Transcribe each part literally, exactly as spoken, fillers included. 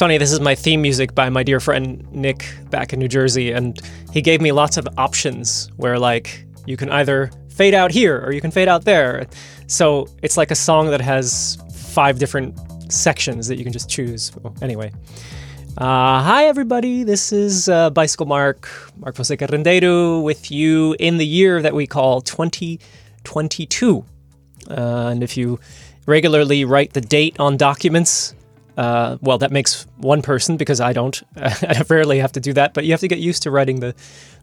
Sonny, this is my theme music by my dear friend Nick back in New Jersey, and he gave me lots of options where, like, you can either fade out here or you can fade out there. So it's like a song that has five different sections that you can just choose. Well, anyway. Uh, hi, everybody. This is uh, Bicycle Mark, Mark Fosseca Rendeiro, with you in the year that we call twenty twenty-two. Uh, and if you regularly write the date on documents, uh, well, that makes one person, because I don't. I rarely have to do that, but you have to get used to writing the,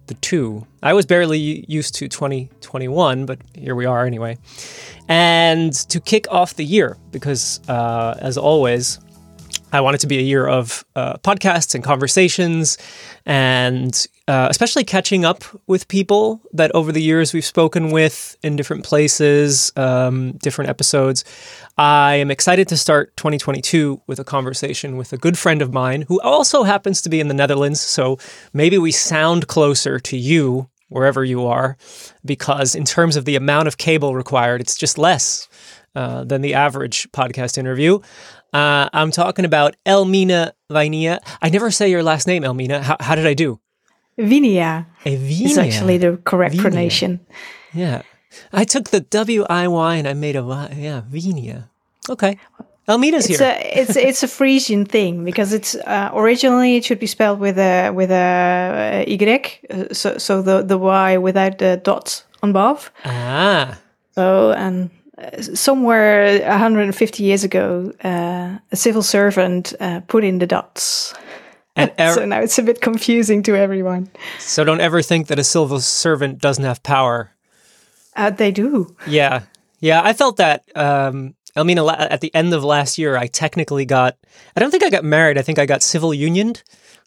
the two. I was barely used to twenty twenty-one, but here we are anyway. And to kick off the year, because uh, as always, I want it to be a year of uh, podcasts and conversations, and uh, especially catching up with people that over the years we've spoken with in different places, um, different episodes. I am excited to start twenty twenty-two with a conversation with a good friend of mine who also happens to be in the Netherlands, so maybe we sound closer to you wherever you are, because in terms of the amount of cable required, it's just less uh, than the average podcast interview. Uh, I'm talking about Elmine Wijnia. I never say your last name, Elmine. How, how did I do? Wijnia. It's actually the correct Wijnia. Pronunciation. Yeah. I took the W I Y and I made a Y. Yeah, Wijnia. Okay. Elmina's here. A, it's it's a Frisian thing, because it's uh, originally it should be spelled with a with a, a Y, so so the the Y without the dots on above. Ah. So and. Uh, somewhere one hundred fifty years ago, uh, a civil servant uh, put in the dots. And er- so now it's a bit confusing to everyone. So don't ever think that a civil servant doesn't have power. Uh, they do. Yeah. Yeah, I felt that. Um, I mean, at the end of last year, I technically got, I don't think I got married. I think I got civil unioned.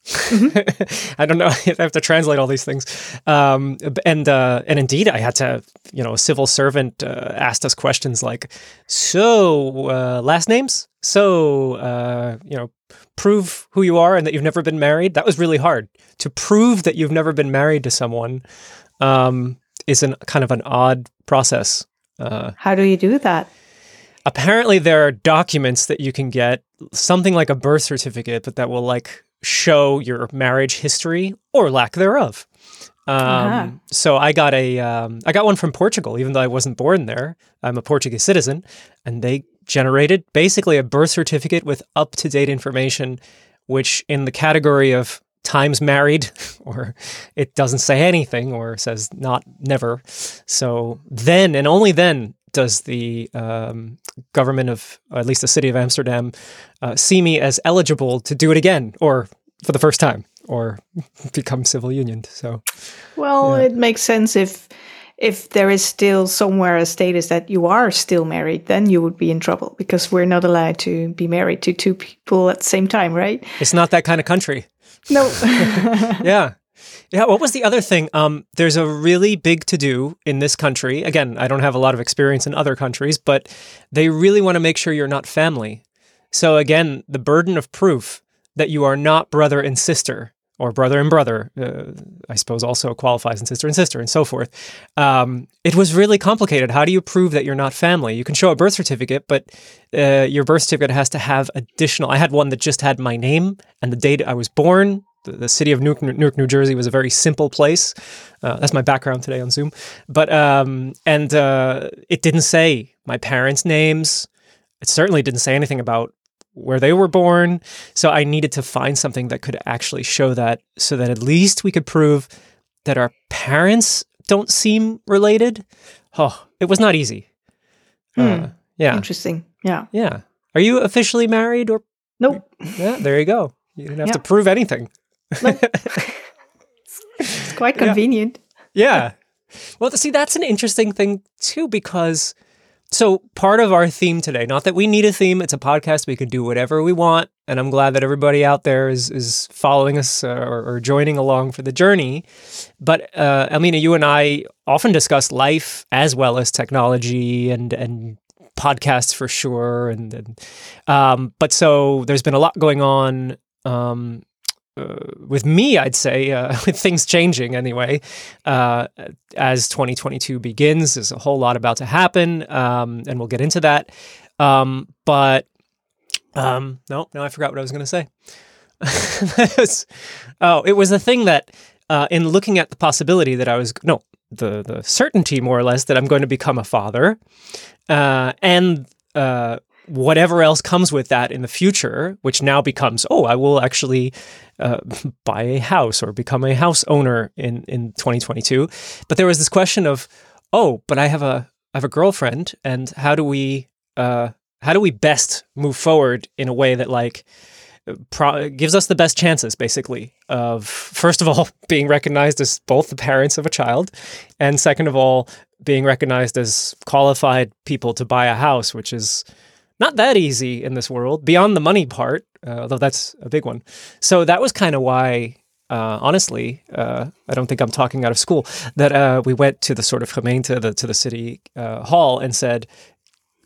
Mm-hmm. I don't know. I have to translate all these things. Um, and uh, and indeed, I had to, you know, a civil servant uh, asked us questions like, so uh, last names? So, uh, you know, prove who you are and that you've never been married. That was really hard. To prove that you've never been married to someone um, is an, kind of an odd process. Uh, How do you do that? Apparently, there are documents that you can get, something like a birth certificate, but that will like show your marriage history or lack thereof. Um, uh-huh. So I got a, um, I got one from Portugal, even though I wasn't born there. I'm a Portuguese citizen, and they generated basically a birth certificate with up-to-date information, which in the category of times married, or it doesn't say anything, or says not, never. So then, and only then, does the um, government of, at least the city of Amsterdam, uh, see me as eligible to do it again, or for the first time, or become civil unioned? So, well, yeah. It makes sense if if there is still somewhere a status that you are still married, then you would be in trouble, because we're not allowed to be married to two people at the same time, right? It's not that kind of country. No. Yeah. Yeah, what was the other thing? Um, there's a really big to-do in this country. Again, I don't have a lot of experience in other countries, but they really want to make sure you're not family. So again, the burden of proof that you are not brother and sister, or brother and brother, uh, I suppose also qualifies in sister and sister and so forth. Um, it was really complicated. How do you prove that you're not family? You can show a birth certificate, but uh, your birth certificate has to have additional. I had one that just had my name and the date I was born. The city of Newark, Newark, New Jersey was a very simple place. Uh, that's my background today on Zoom. But um, and uh, it didn't say my parents' names. It certainly didn't say anything about where they were born. So I needed to find something that could actually show that, so that at least we could prove that our parents don't seem related. Oh, it was not easy. Hmm. Uh, yeah. Interesting. Yeah. Yeah. Are you officially married or? Nope. Yeah. There you go. You didn't have yeah. to prove anything. No. It's quite convenient. Yeah. yeah. Well, see, that's an interesting thing too, because so part of our theme today, not that we need a theme, it's a podcast, we can do whatever we want. And I'm glad that everybody out there is is following us uh, or, or joining along for the journey. But uh, Elmine, you and I often discuss life as well as technology and and podcasts for sure. And, and um, but so there's been a lot going on. Um, Uh, with me, I'd say, uh, with things changing anyway, uh, as twenty twenty-two begins, there's a whole lot about to happen, um, and we'll get into that. Um, but Um, no, no, I forgot what I was going to say. That was, oh, it was the thing that uh, in looking at the possibility that I was, no, the, the certainty more or less that I'm going to become a father uh, and uh, whatever else comes with that in the future, which now becomes, oh, I will actually uh, buy a house or become a house owner in, in twenty twenty-two. But there was this question of, oh, but I have a, I have a girlfriend, and how do we, uh, how do we best move forward in a way that like, Pro- gives us the best chances, basically, of first of all being recognized as both the parents of a child, and second of all being recognized as qualified people to buy a house, which is not that easy in this world, beyond the money part, uh, although that's a big one. So that was kind of why, uh, honestly, uh, I don't think I'm talking out of school, that uh, we went to the sort of gemeente, the, to the city uh, hall, and said,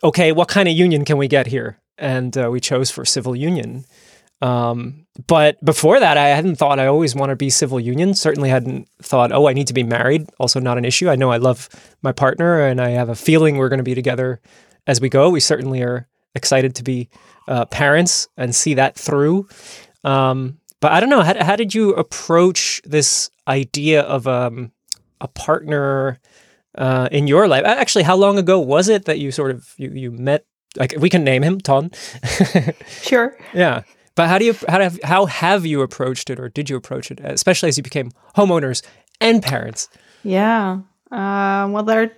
okay, what kind of union can we get here? And uh, we chose for civil union. Um, but before that, I hadn't thought I always want to be civil union. Certainly hadn't thought, oh, I need to be married. Also not an issue. I know I love my partner and I have a feeling we're going to be together as we go. We certainly are excited to be uh, parents and see that through. Um, but I don't know, how, how did you approach this idea of um, a partner uh, in your life? Actually, how long ago was it that you sort of, you, you met, like, we can name him, Ton. Sure. Yeah. But how do you how have how have you approached it, or did you approach it, especially as you became homeowners and parents? Yeah, uh, well, there.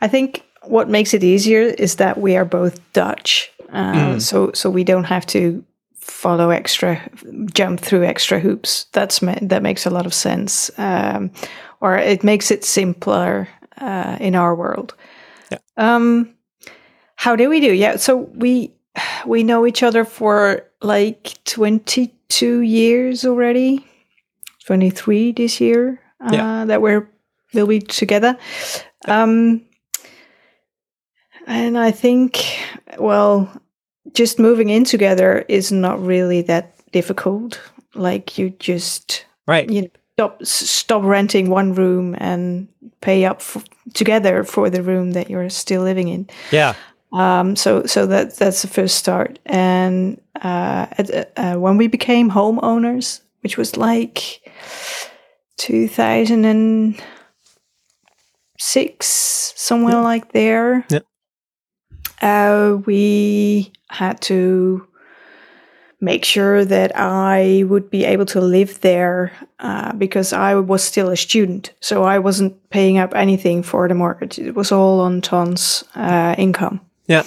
I think what makes it easier is that we are both Dutch, uh, mm. so so we don't have to follow extra, jump through extra hoops. That's that makes a lot of sense, um, or it makes it simpler uh, in our world. Yeah. Um, how do we do? Yeah, so we we know each other for like twenty-two years already, twenty-three this year, uh, yeah. that we're will be together. Um, and I think, well, just moving in together is not really that difficult. Like you just right, you know, stop stop renting one room and pay up f- together for the room that you're still living in. Yeah. Um, so, so that that's the first start. And uh, at, uh, when we became homeowners, which was like two thousand six, somewhere yeah. like there, yeah. uh, we had to make sure that I would be able to live there uh, because I was still a student. So I wasn't paying up anything for the mortgage. It was all on Ton's uh, income. Yeah.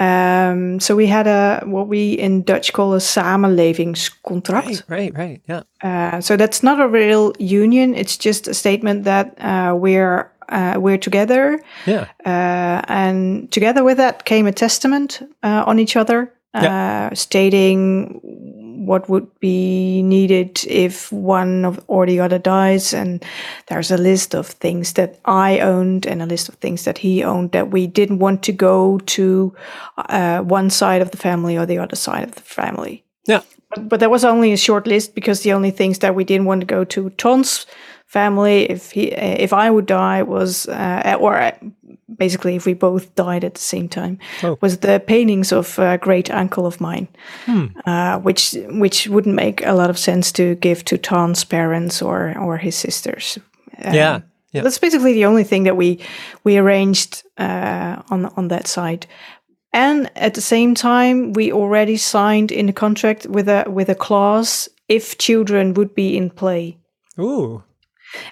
Um, so we had a what we in Dutch call a samenlevingscontract. Right, right, right. Yeah. Uh, so that's not a real union. It's just a statement that uh, we're uh, we're together. Yeah. Uh, and together with that came a testament uh, on each other, uh, yeah. stating what would be needed if one of, or the other dies. And there's a list of things that I owned and a list of things that he owned that we didn't want to go to uh, one side of the family or the other side of the family. Yeah. But, but there was only a short list because the only things that we didn't want to go to Ton's family, if he, if I would die, was, uh, or basically if we both died at the same time, oh. was the paintings of a great uncle of mine, hmm. uh, which which wouldn't make a lot of sense to give to Ton's parents or or his sisters. Um, yeah. yeah, that's basically the only thing that we we arranged uh, on on that side. And at the same time, we already signed in the contract with a with a clause if children would be in play. Ooh.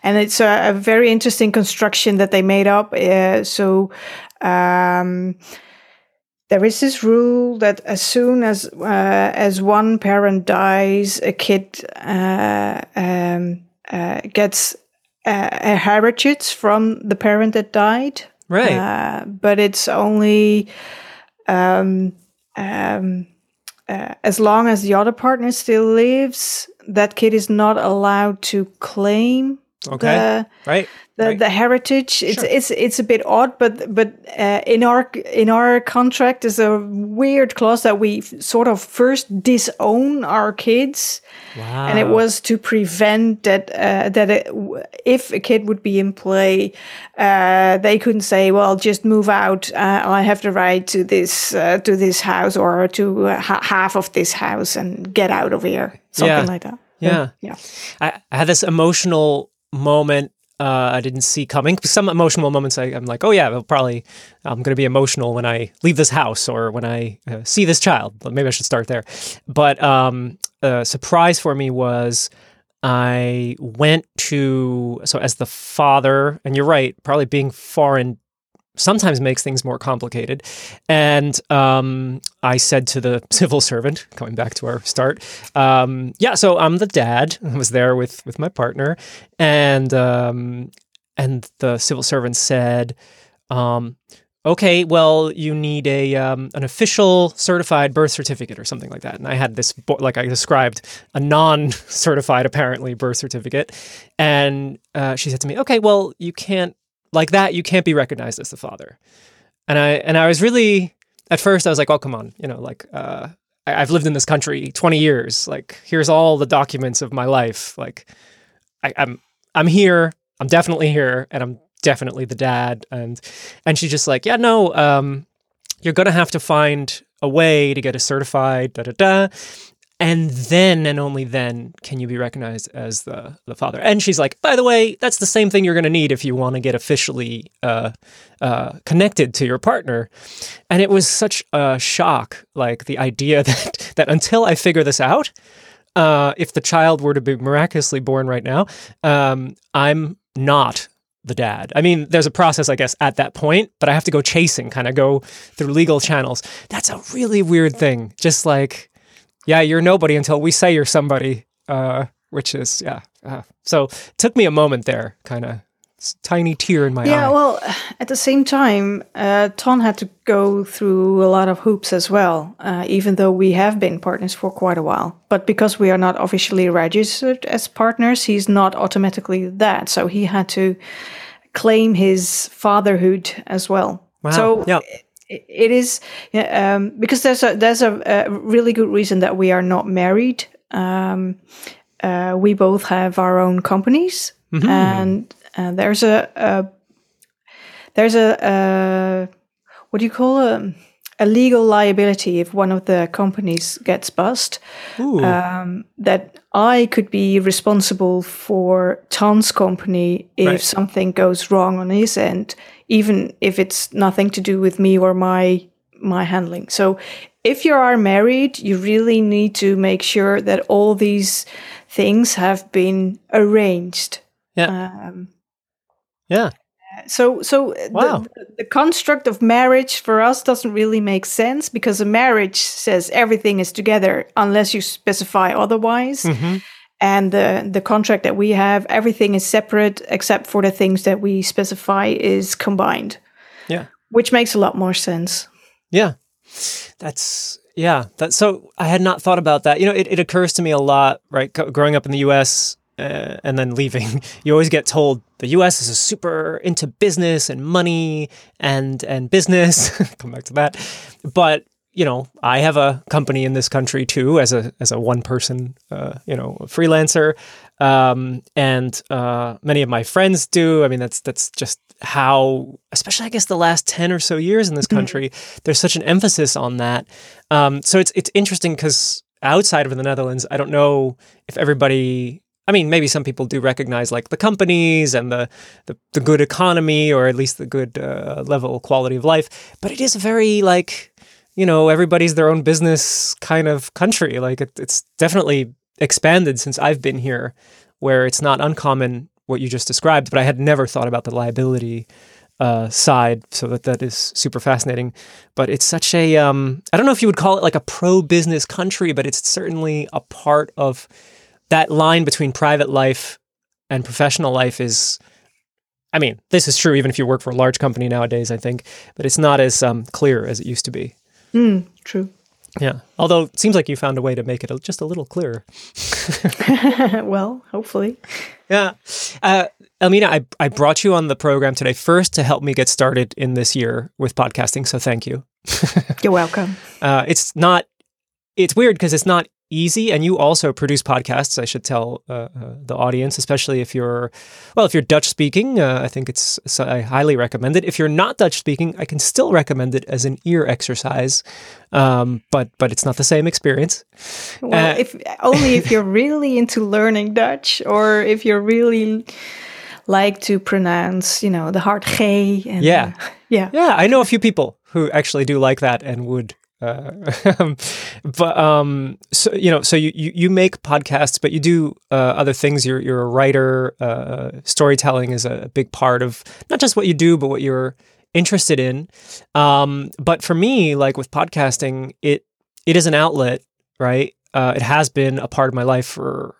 And it's a, a very interesting construction that they made up. Uh, so um, there is this rule that as soon as uh, as one parent dies, a kid uh, um, uh, gets a, a heritage from the parent that died. Right. Uh, but it's only um, um, uh, as long as the other partner still lives, that kid is not allowed to claim Okay. The, right. The, right. the heritage. It's sure. it's it's a bit odd, but but uh, in our in our contract is a weird clause that we f- sort of first disown our kids, wow. and it was to prevent that uh, that it, if a kid would be in play, uh, they couldn't say, well, just move out. Uh, I have the right to this uh, to this house or to uh, ha- half of this house and get out of here. Something yeah. like that. Yeah, yeah. I, I had this emotional moment uh, I didn't see coming. Some emotional moments I, I'm like, oh yeah, well, probably I'm going to be emotional when I leave this house or when I uh, see this child. Maybe I should start there. But um, a surprise for me was I went to, so as the father, and you're right, probably being foreign sometimes makes things more complicated. And um, I said to the civil servant, coming back to our start, um, yeah, so I'm the dad. I was there with with my partner. And um, and the civil servant said, um, okay, well, you need a um, an official certified birth certificate or something like that. And I had this, bo- like I described, a non-certified, apparently, birth certificate. And uh, she said to me, okay, well, you can't, like that, you can't be recognized as the father. And I and I was really, at first I was like, oh, come on, you know, like, uh, I, I've lived in this country twenty years. Like, here's all the documents of my life. Like, I, I'm I'm here, I'm definitely here, and I'm definitely the dad. And and she's just like, yeah, no, um, you're going to have to find a way to get a certified da-da-da. And then, and only then, can you be recognized as the, the father. And she's like, by the way, that's the same thing you're going to need if you want to get officially uh, uh, connected to your partner. And it was such a shock, like the idea that, that until I figure this out, uh, if the child were to be miraculously born right now, um, I'm not the dad. I mean, there's a process, I guess, at that point, but I have to go chasing, kind of go through legal channels. That's a really weird thing. Just like... yeah, you're nobody until we say you're somebody, uh, which is, yeah. Uh, so it took me a moment there, kind of tiny tear in my yeah, eye. Yeah, well, at the same time, uh, Ton had to go through a lot of hoops as well, uh, even though we have been partners for quite a while. But because we are not officially registered as partners, he's not automatically that. So he had to claim his fatherhood as well. Wow, so, yeah. It is um, because there's a there's a, a really good reason that we are not married. Um, uh, we both have our own companies, mm-hmm. and uh, there's a, a there's a uh, what do you call a, a legal liability if one of the companies gets bust. Um, that I could be responsible for Ton's company if right. something goes wrong on his end. Even if it's nothing to do with me or my my handling. So if you are married, you really need to make sure that all these things have been arranged. Yeah. Um, yeah. So so wow. the, the construct of marriage for us doesn't really make sense because a marriage says everything is together unless you specify otherwise. Mm-hmm. And the, the contract that we have, everything is separate except for the things that we specify is combined. Yeah. Which makes a lot more sense. Yeah. That's, yeah. That, so I had not thought about that. You know, it, it occurs to me a lot, right? Co- growing up in the U S uh, and then leaving, you always get told the U S is a super into business and money and, and business. Come back to that. But you know, I have a company in this country too, as a as a one person, uh, you know, freelancer, um, and uh, many of my friends do. I mean, that's that's just how, especially I guess the last ten or so years in this country, mm-hmm. there's such an emphasis on that. Um, so it's it's interesting because outside of the Netherlands, I don't know if everybody. I mean, maybe some people do recognize like the companies and the the, the good economy or at least the good uh, level quality of life, but it is very like. You know, everybody's their own business kind of country. Like it, it's definitely expanded since I've been here, where it's not uncommon what you just described, but I had never thought about the liability uh, side. So that, that is super fascinating, but it's such a, um, I don't know if you would call it like a pro-business country, but it's certainly a part of that line between private life and professional life is, I mean, this is true even if you work for a large company nowadays, I think, but it's not as um, clear as it used to be. Mm, true. Yeah. Although it seems like you found a way to make it just a little clearer. Well, hopefully. Yeah. Uh, Elmina, I, I brought you on the program today first to help me get started in this year with podcasting. So thank you. You're welcome. Uh, it's not, it's weird because it's not easy. And you also produce podcasts, I should tell uh, uh, the audience, especially if you're, well, if you're Dutch speaking, uh, I think it's, so I highly recommend it. If you're not Dutch speaking, I can still recommend it as an ear exercise, um, but but it's not the same experience. Well, uh, if only if you're really into learning Dutch, or if you're really like to pronounce, you know, the hard G. And, yeah. Uh, yeah. Yeah. I know a few people who actually do like that and would Uh, but um, so you know, so you, you, you make podcasts, but you do uh, other things. You're you're a writer. Uh, storytelling is a big part of not just what you do, but what you're interested in. Um, but for me, like with podcasting, it it is an outlet, right? Uh, it has been a part of my life for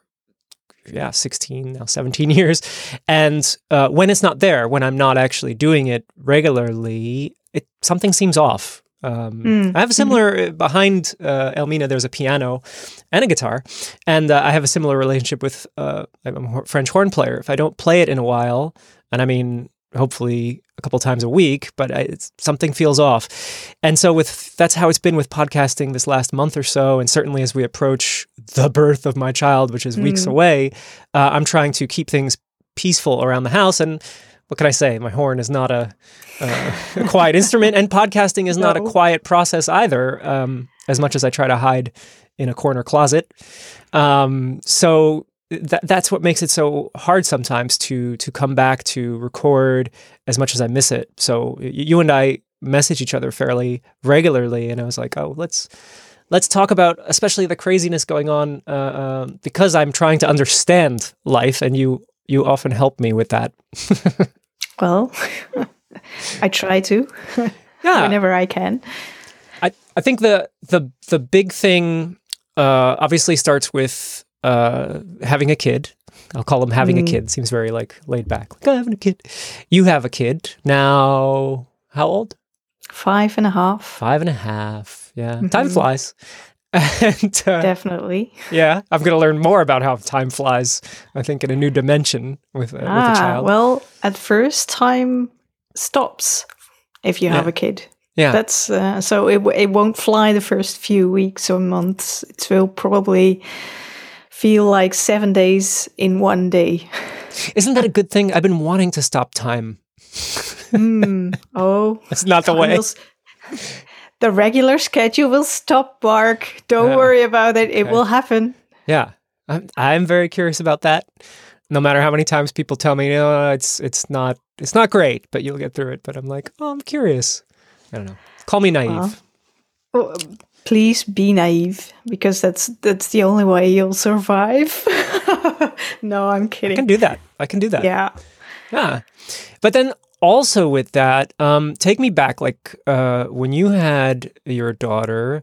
yeah, sixteen now seventeen years. And uh, when it's not there, when I'm not actually doing it regularly, it something seems off. Um, mm. I have a similar, mm-hmm. behind uh, Elmina, there's a piano and a guitar, and uh, I have a similar relationship with, uh, I'm a French horn player. If I don't play it in a while, and I mean, hopefully a couple times a week, but I, it's, something feels off. And so with, that's how it's been with podcasting this last month or so, and certainly as we approach the birth of my child, which is mm. weeks away, uh, I'm trying to keep things peaceful around the house, and what can I say? My horn is not a, uh, a quiet instrument, and podcasting is no. not a quiet process either, um, as much as I try to hide in a corner closet. Um, so th- that's what makes it so hard sometimes to to come back to record as much as I miss it. So y- you and I message each other fairly regularly, and I was like, oh, let's... Let's talk about especially the craziness going on uh, uh, because I'm trying to understand life, and you you often help me with that. Well, I try to, yeah, whenever I can. I, I think the the the big thing uh, obviously starts with uh, having a kid. I'll call him having mm. a kid. Seems very like laid back. Like oh, having a kid. You have a kid now. How old? Five and a half. Five and a half. Yeah. Mm-hmm. Time flies. and, uh, Definitely. Yeah. I'm going to learn more about how time flies, I think, in a new dimension with, uh, ah, with a child. Well, at first, time stops if you yeah. have a kid. Yeah. That's uh, so it, it won't fly the first few weeks or months. It will probably feel like seven days in one day. Isn't that a good thing? I've been wanting to stop time. mm, oh, that's not the way. The regular schedule will stop, Mark. Don't yeah. worry about it. It okay. will happen. Yeah, I'm, I'm very curious about that. No matter how many times people tell me, no, it's it's not it's not great, but you'll get through it. But I'm like, oh, I'm curious. I don't know. Call me naive. Well, please be naive, because that's that's the only way you'll survive. No, I'm kidding. I can do that. I can do that. Yeah. Yeah. But then also with that, um, take me back, like uh, when you had your daughter,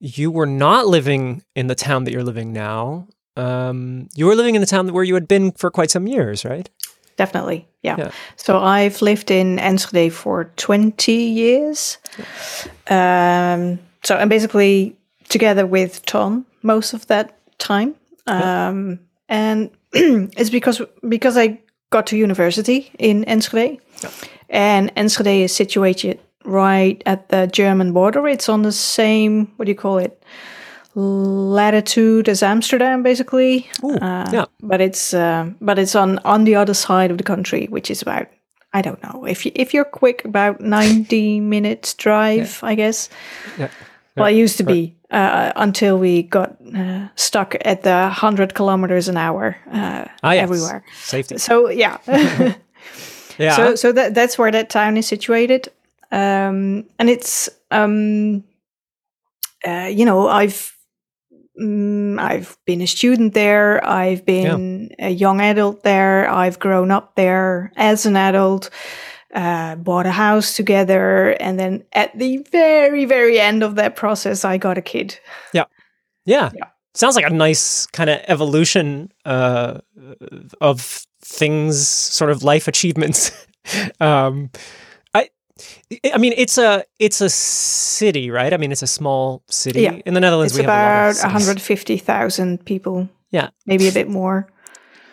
you were not living in the town that you're living now. Um, you were living in the town where you had been for quite some years, right? Definitely, yeah. yeah. So I've lived in Enschede for twenty years. Um, so I'm basically together with Ton most of that time. Um, yeah. And it's because because I... got to university in Enschede, yeah. and Enschede is situated right at the German border. It's on the same, what do you call it, latitude as Amsterdam, basically. Ooh, uh, yeah. But it's uh, but it's on, on the other side of the country, which is about, I don't know, if you, if you're quick, about ninety minutes drive, yeah. I guess. Yeah. Yeah. Well, it used to right. be uh, until we got uh, stuck at the one hundred kilometers an hour uh, ah, yes. everywhere. Safety. So, yeah. yeah. So, so that, that's where that town is situated. Um, and it's, um, uh, you know, I've um, I've been a student there. I've been yeah. a young adult there. I've grown up there as an adult. Uh, bought a house together, and then at the very, very end of that process, I got a kid. Yeah, yeah. yeah. Sounds like a nice kind of evolution uh, of things, sort of life achievements. um, I I mean, it's a it's a city, right? I mean, it's a small city. Yeah. In the Netherlands, it's we have about one hundred fifty thousand people. Yeah. Maybe a bit more.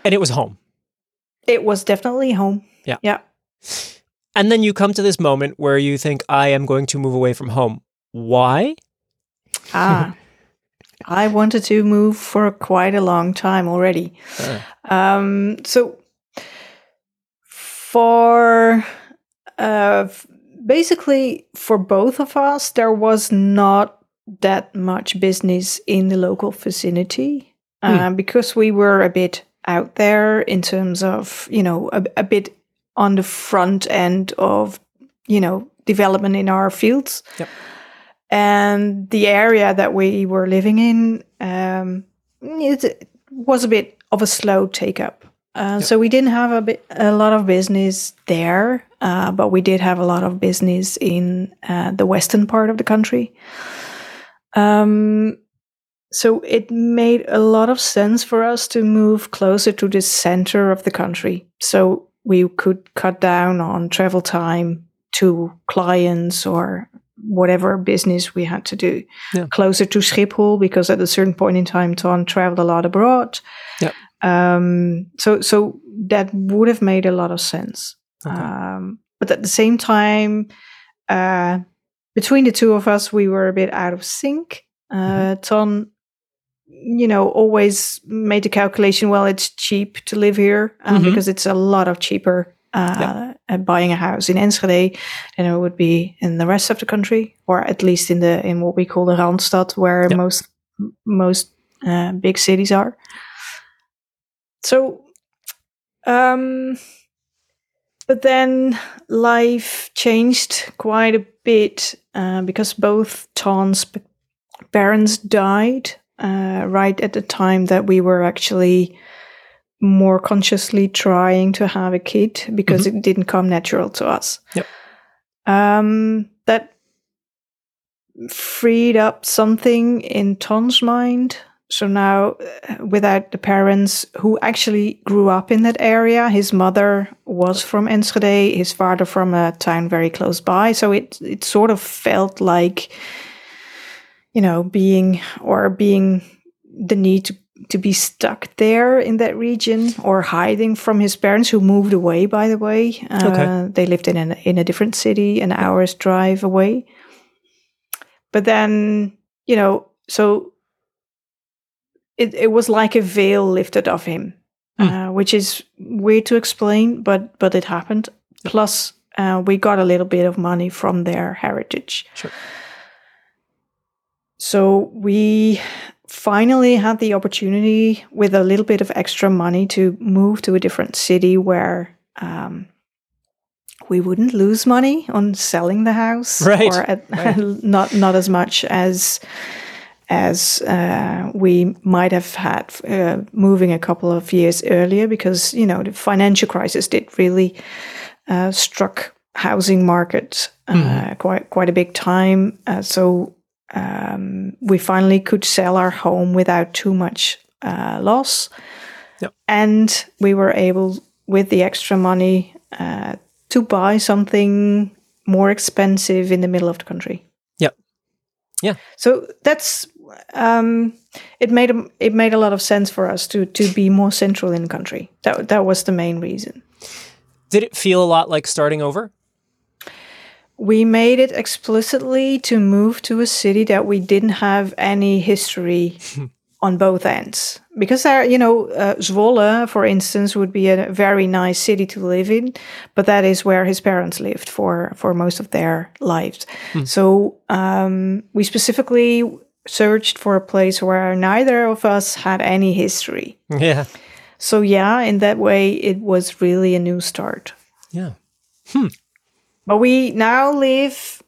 And it was home. It was definitely home. Yeah. Yeah. And then you come to this moment where you think, I am going to move away from home. Why? Ah, I wanted to move for quite a long time already. Uh. Um, so for uh, basically for both of us, there was not that much business in the local vicinity uh, mm. because we were a bit out there in terms of, you know, a, a bit on the front end of, you know, development in our fields. Yep. And the area that we were living in, um, it was a bit of a slow take up. Uh, yep. So we didn't have a, bit, a lot of business there, uh, but we did have a lot of business in uh, the western part of the country. Um, so it made a lot of sense for us to move closer to the center of the country. So we could cut down on travel time to clients or whatever business we had to do. Yeah. Closer to Schiphol, because at a certain point in time, Ton traveled a lot abroad. Yeah. Um, so so that would have made a lot of sense. Okay. Um, but at the same time, uh, between the two of us, we were a bit out of sync. Uh, mm-hmm. Ton, you know, always made the calculation, well, it's cheap to live here uh, mm-hmm. because it's a lot of cheaper uh, yeah. buying a house in Enschede than it would be in the rest of the country, or at least in the in what we call the Randstad, where yeah. most most uh, big cities are. So, um, but then life changed quite a bit uh, because both Ton's parents died. Uh, right at the time that we were actually more consciously trying to have a kid, because mm-hmm. it didn't come natural to us. Yep. Um, that freed up something in Ton's mind. So now, uh, without the parents who actually grew up in that area, his mother was from Enschede, his father from a town very close by. So it it sort of felt like, you know, being or being the need to, to be stuck there in that region, or hiding from his parents, who moved away, by the way. Uh, okay. They lived in, an, in a different city, an yeah. hour's drive away. But then, you know, so it, it was like a veil lifted off him, mm. uh, which is weird to explain, but, but it happened. Yeah. Plus, uh, we got a little bit of money from their heritage. Sure. So we finally had the opportunity, with a little bit of extra money, to move to a different city where um, we wouldn't lose money on selling the house, right. or at, right. not not as much as as uh, we might have had uh, moving a couple of years earlier, because you know the financial crisis did really uh, struck housing market uh, mm. quite quite a big time, uh, so. Um, we finally could sell our home without too much uh, loss. Yep. And we were able, with the extra money, uh, to buy something more expensive in the middle of the country. Yeah. Yeah. So that's, um, it made a, it made a lot of sense for us to, to be more central in the country. That, that was the main reason. Did it feel a lot like starting over? We made it explicitly to move to a city that we didn't have any history on both ends. Because, there, you know, uh, Zwolle, for instance, would be a very nice city to live in, but that is where his parents lived for, for most of their lives. Mm. So um, we specifically searched for a place where neither of us had any history. Yeah. So, yeah, in that way, it was really a new start. Yeah. Hmm. But we now live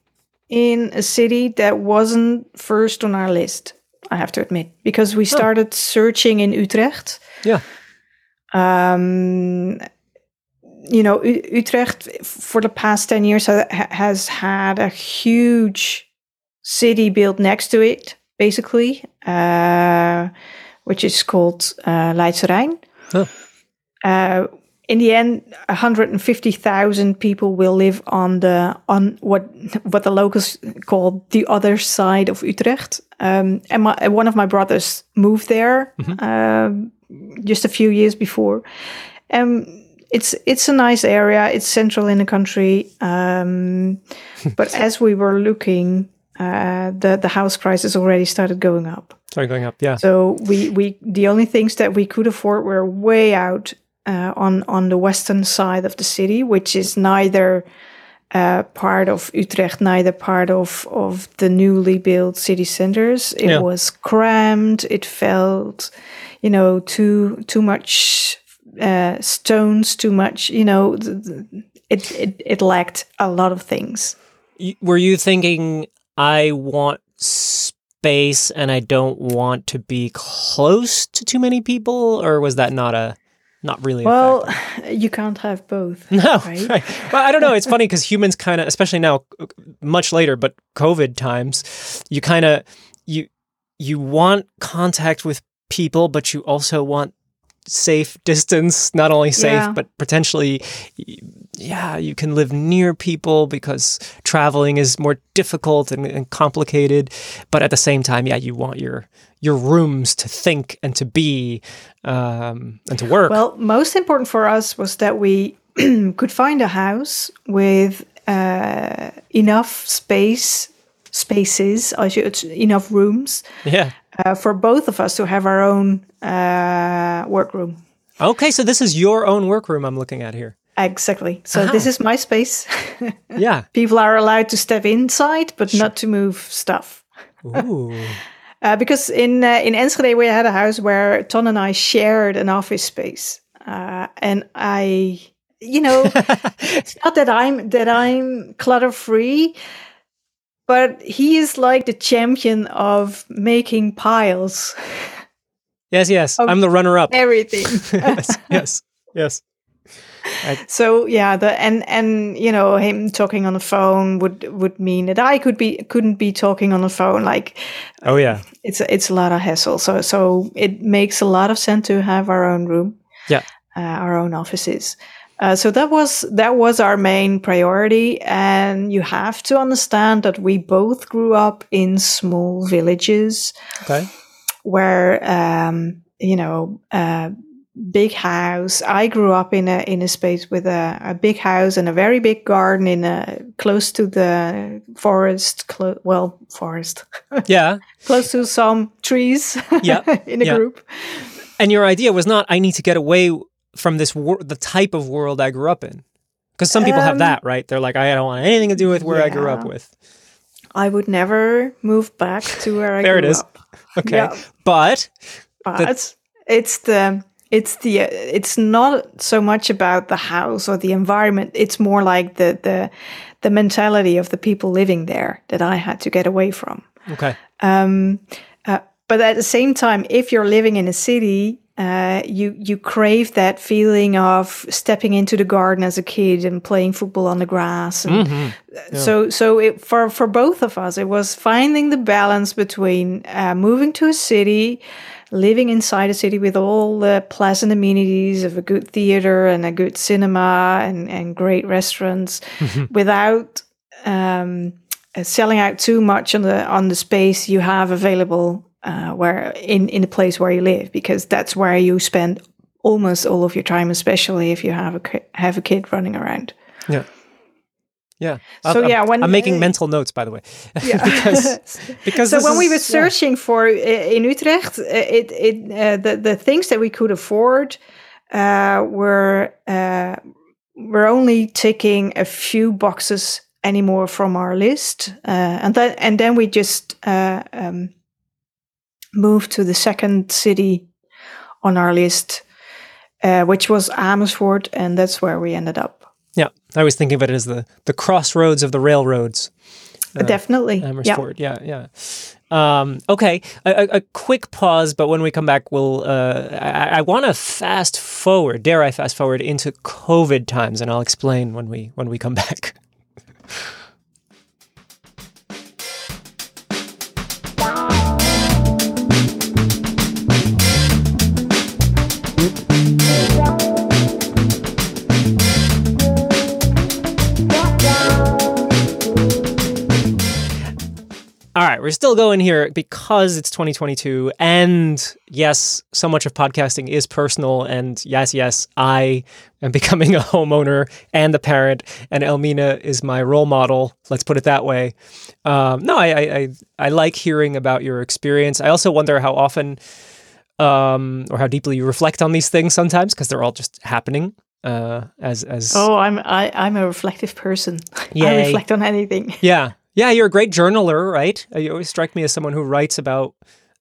in a city that wasn't first on our list, I have to admit, because we started oh. searching in Utrecht. Yeah. Um, you know, U- Utrecht for the past ten years ha- has had a huge city built next to it, basically, uh, which is called uh, Leidse Rijn. Oh. Uh, in the end, one hundred fifty thousand people will live on the on what what the locals call the other side of Utrecht. Um, and my, one of my brothers moved there mm-hmm. uh, just a few years before. Um, it's it's a nice area. It's central in the country. Um, but as we were looking, uh, the the house prices already started going up. Started going up, yeah. So we we the only things that we could afford were way out. Uh, on on the western side of the city, which is neither uh, part of Utrecht, neither part of, of the newly built city centers. It yeah. was crammed. It felt, you know, too too much uh, stones, too much. You know, th- th- it, it it lacked a lot of things. Were you thinking, I want space and I don't want to be close to too many people, or was that not a Not really. Well, you can't have both. No. Right? Right. Well, I don't know. It's funny because humans kind of, especially now, much later, but COVID times, you kind of, you, you want contact with people, but you also want safe distance, not only safe, yeah. but potentially, yeah, you can live near people because traveling is more difficult and, and complicated. But at the same time, yeah, you want your your rooms to think and to be um, and to work. Well, most important for us was that we could find a house with uh, enough space, spaces, enough rooms. Yeah. Uh, for both of us to have our own uh, workroom. Okay, so this is your own workroom I'm looking at here. Exactly. So uh-huh. This is my space. Yeah. People are allowed to step inside, but sure. not to move stuff. Ooh. uh, because in uh, in Enschede we had a house where Ton and I shared an office space, uh, and I, you know, it's not that I'm that I'm clutter free. But he is like the champion of making piles. Yes, yes. I'm the runner-up. Everything. yes, yes, yes. I... So yeah, the and and you know him talking on the phone would would mean that I could be couldn't be talking on the phone. Like, oh yeah, it's it's a lot of hassle. So so it makes a lot of sense to have our own room. Yeah, uh, our own offices. Uh, so that was that was our main priority, and you have to understand that we both grew up in small villages, okay. where um, you know uh, big house. I grew up in a in a space with a, a big house and a very big garden in a close to the forest. Clo- well, forest. Yeah, close to some trees. Yeah, in a yeah. group. And your idea was not, I need to get away from this wor- the type of world I grew up in, because some people um, have that, right? They're like, I don't want anything to do with where yeah. I grew up with. I would never move back to where I there grew it is. Up. Okay, yeah. but but the- it's the it's the it's not so much about the house or the environment. It's more like the the the mentality of the people living there that I had to get away from. Okay, um, uh, but at the same time, if you're living in a city. Uh, you you crave that feeling of stepping into the garden as a kid and playing football on the grass. And mm-hmm. yeah. So so it, for for both of us, it was finding the balance between uh, moving to a city, living inside a city with all the pleasant amenities of a good theater and a good cinema and, and great restaurants, mm-hmm. without um, selling out too much on the on the space you have available. Uh, where in, in the place where you live, because that's where you spend almost all of your time, especially if you have a ki- have a kid running around. Yeah, yeah. So I'm, yeah, when I'm making uh, mental notes, by the way. Yeah, because, because so when is, we were searching yeah. for uh, in Utrecht, it it uh, the the things that we could afford uh, were uh, were only ticking a few boxes anymore from our list, uh, and then and then we just. Uh, um, moved to the second city on our list, uh, which was Amersfoort, and that's where we ended up. Yeah, I was thinking of it as the, the crossroads of the railroads. Uh, Definitely. Amersfoort, yeah, yeah. yeah. Um, okay, a, a quick pause, but when we come back, we'll. Uh, I, I want to fast forward, dare I fast forward, into COVID times, and I'll explain when we when we come back. All right, we're still going here because it's twenty twenty-two. And yes, so much of podcasting is personal. And yes, yes, I am becoming a homeowner and a parent. And Elmina is my role model. Let's put it that way. Um, no, I, I, I, I like hearing about your experience. I also wonder how often um, or how deeply you reflect on these things sometimes, because they're all just happening. Uh, as as oh, I'm I, I'm a reflective person. Yay. I reflect on anything. Yeah. Yeah, you're a great journaler, right? You always strike me as someone who writes about,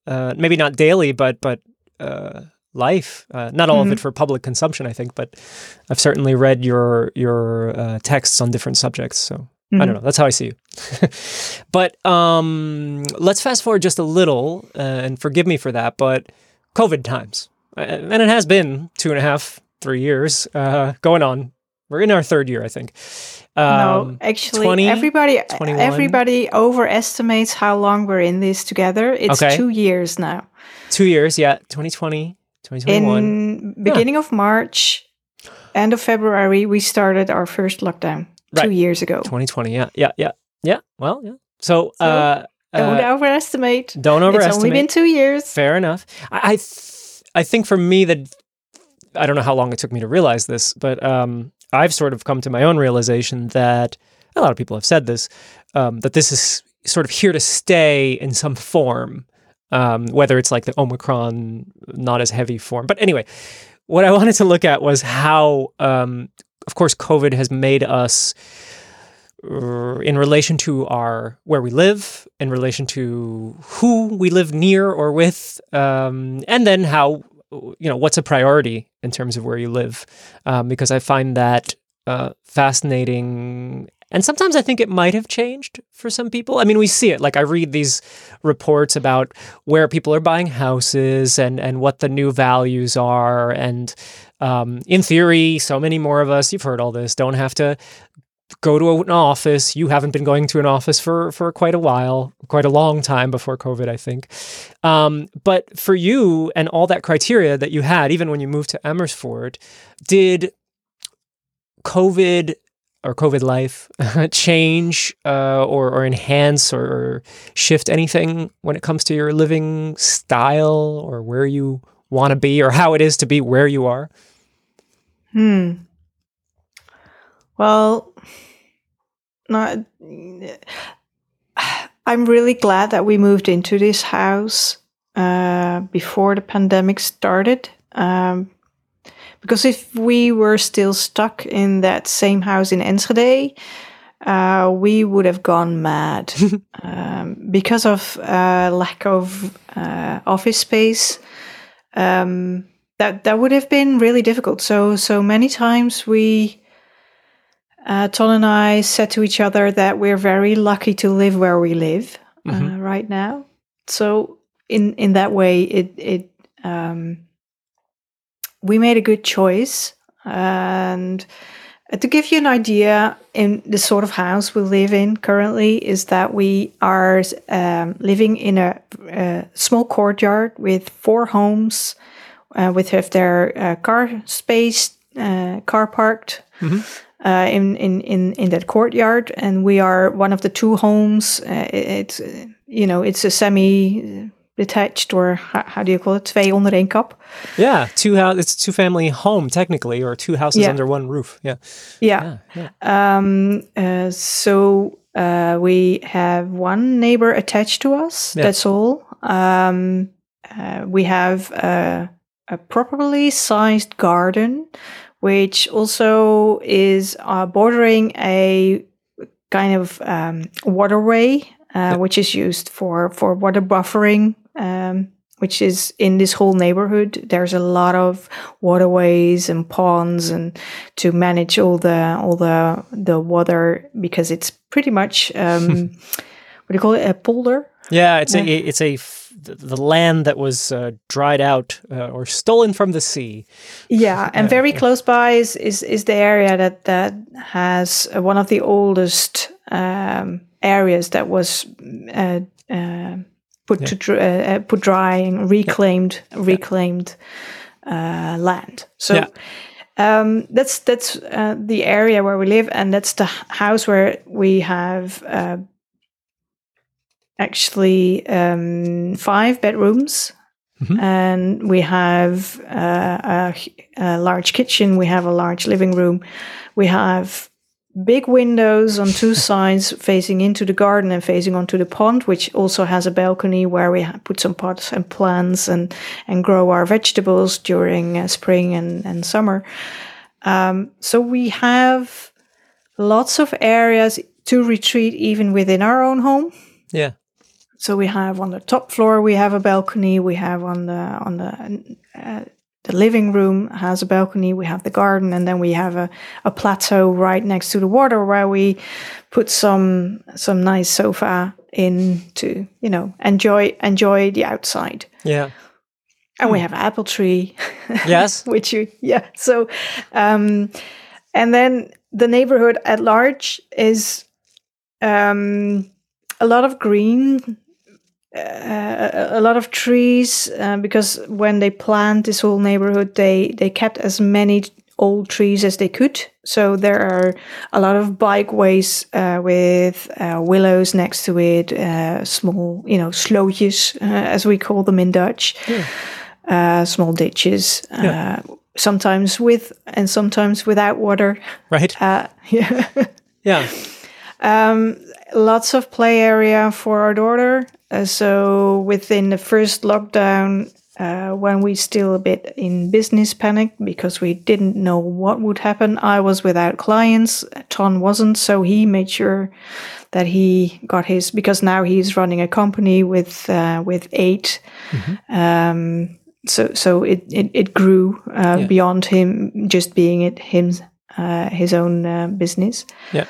uh, maybe not daily, but but uh, life. Uh, not all mm-hmm. of it for public consumption, I think, but I've certainly read your your uh, texts on different subjects. So mm-hmm. I don't know. That's how I see you. But um, let's fast forward just a little, uh, and forgive me for that, but COVID times. And it has been two and a half, three years uh, going on. We're in our third year, I think. Um, no, actually, twenty, everybody twenty-one. Everybody overestimates how long we're in this together. It's okay. two years now. Two years, yeah. twenty twenty, twenty twenty-one. In beginning yeah. of March, end of February, we started our first lockdown right. two years ago. twenty twenty, yeah, yeah, yeah, yeah. Well, yeah. So, so uh, don't uh, overestimate. Don't overestimate. It's only been two years. Fair enough. I, I, th- I think for me that I don't know how long it took me to realize this, but. Um, I've sort of come to my own realization that a lot of people have said this, um, that this is sort of here to stay in some form, um, whether it's like the Omicron, not as heavy form. But anyway, what I wanted to look at was how, um, of course, COVID has made us uh, in relation to our where we live, in relation to who we live near or with, um, and then how, you know, what's a priority in terms of where you live, um, because I find that uh, fascinating. And sometimes I think it might have changed for some people. I mean, we see it. Like I read these reports about where people are buying houses and, and what the new values are. And um, in theory, so many more of us, you've heard all this, don't have to go to an office. You haven't been going to an office for, for quite a while, quite a long time before COVID, I think. Um, but for you and all that criteria that you had, even when you moved to Amersfoort, did COVID or COVID life change uh, or, or enhance or, or shift anything when it comes to your living style or where you want to be or how it is to be where you are? Hmm. Well, no, I'm really glad that we moved into this house uh, before the pandemic started, um, because if we were still stuck in that same house in Enschede, uh, we would have gone mad um, because of uh, lack of uh, office space. Um, that that would have been really difficult. So so many times we. Uh, Ton and I said to each other that we're very lucky to live where we live uh, mm-hmm. right now. So in in that way, it it um, we made a good choice. And to give you an idea, in the sort of house we live in currently is that we are um, living in a, a small courtyard with four homes, uh, with have their uh, car space, uh, car parked. Mm-hmm. Uh, in, in, in, in that courtyard, and we are one of the two homes. Uh, it, it's, uh, you know, it's a semi-detached, or h- how do you call it? Twee onder één kap. Yeah, two house. It's a two-family home technically, or two houses yeah. under one roof. Yeah, yeah. yeah, yeah. Um, uh, so uh, we have one neighbor attached to us. Yeah. That's all. Um, uh, we have a, a properly sized garden, which also is uh, bordering a kind of um, waterway, uh, which is used for, for water buffering, um, which is in this whole neighborhood. There's a lot of waterways and ponds, and to manage all the all the the water, because it's pretty much um, what do you call it, a polder? Yeah, it's yeah. a it's a f- the land that was uh, dried out uh, or stolen from the sea. Yeah, and very close by is is, is the area that, that has uh, one of the oldest um, areas that was uh, uh, put yeah. to dr- uh, put dry and reclaimed yeah. reclaimed uh, land. So yeah. um, that's that's uh, the area where we live, and that's the house where we have. Uh, actually um, five bedrooms. Mm-hmm. And we have uh, a, a large kitchen. We have a large living room. We have big windows on two sides facing into the garden and facing onto the pond, which also has a balcony where we put some pots and plants and, and grow our vegetables during uh, spring and, and summer. Um, so we have lots of areas to retreat even within our own home. Yeah. So we have on the top floor, we have a balcony. We have on the on the uh, the living room has a balcony. We have the garden, and then we have a, a plateau right next to the water where we put some some nice sofa in to, you know, enjoy enjoy the outside. Yeah, and mm. we have an apple tree. Yes, which you yeah. So, um, and then the neighborhood at large is um, a lot of green. Uh, a lot of trees, uh, because when they planned this whole neighborhood, they, they kept as many old trees as they could. So there are a lot of bikeways uh, with uh, willows next to it, uh, small, you know, slootjes, uh, as we call them in Dutch, yeah. uh, small ditches, yeah. uh, sometimes with and sometimes without water. Right. Uh, yeah. Yeah. Um, lots of play area for our daughter. Uh, so within the first lockdown, uh, when we still a bit in business panic because we didn't know what would happen, I was without clients. Ton wasn't, so he made sure that he got his, because now he's running a company with uh, with eight. Mm-hmm. Um, so so it it, it grew uh, yeah. beyond him just being it him uh, his own uh, business. Yeah.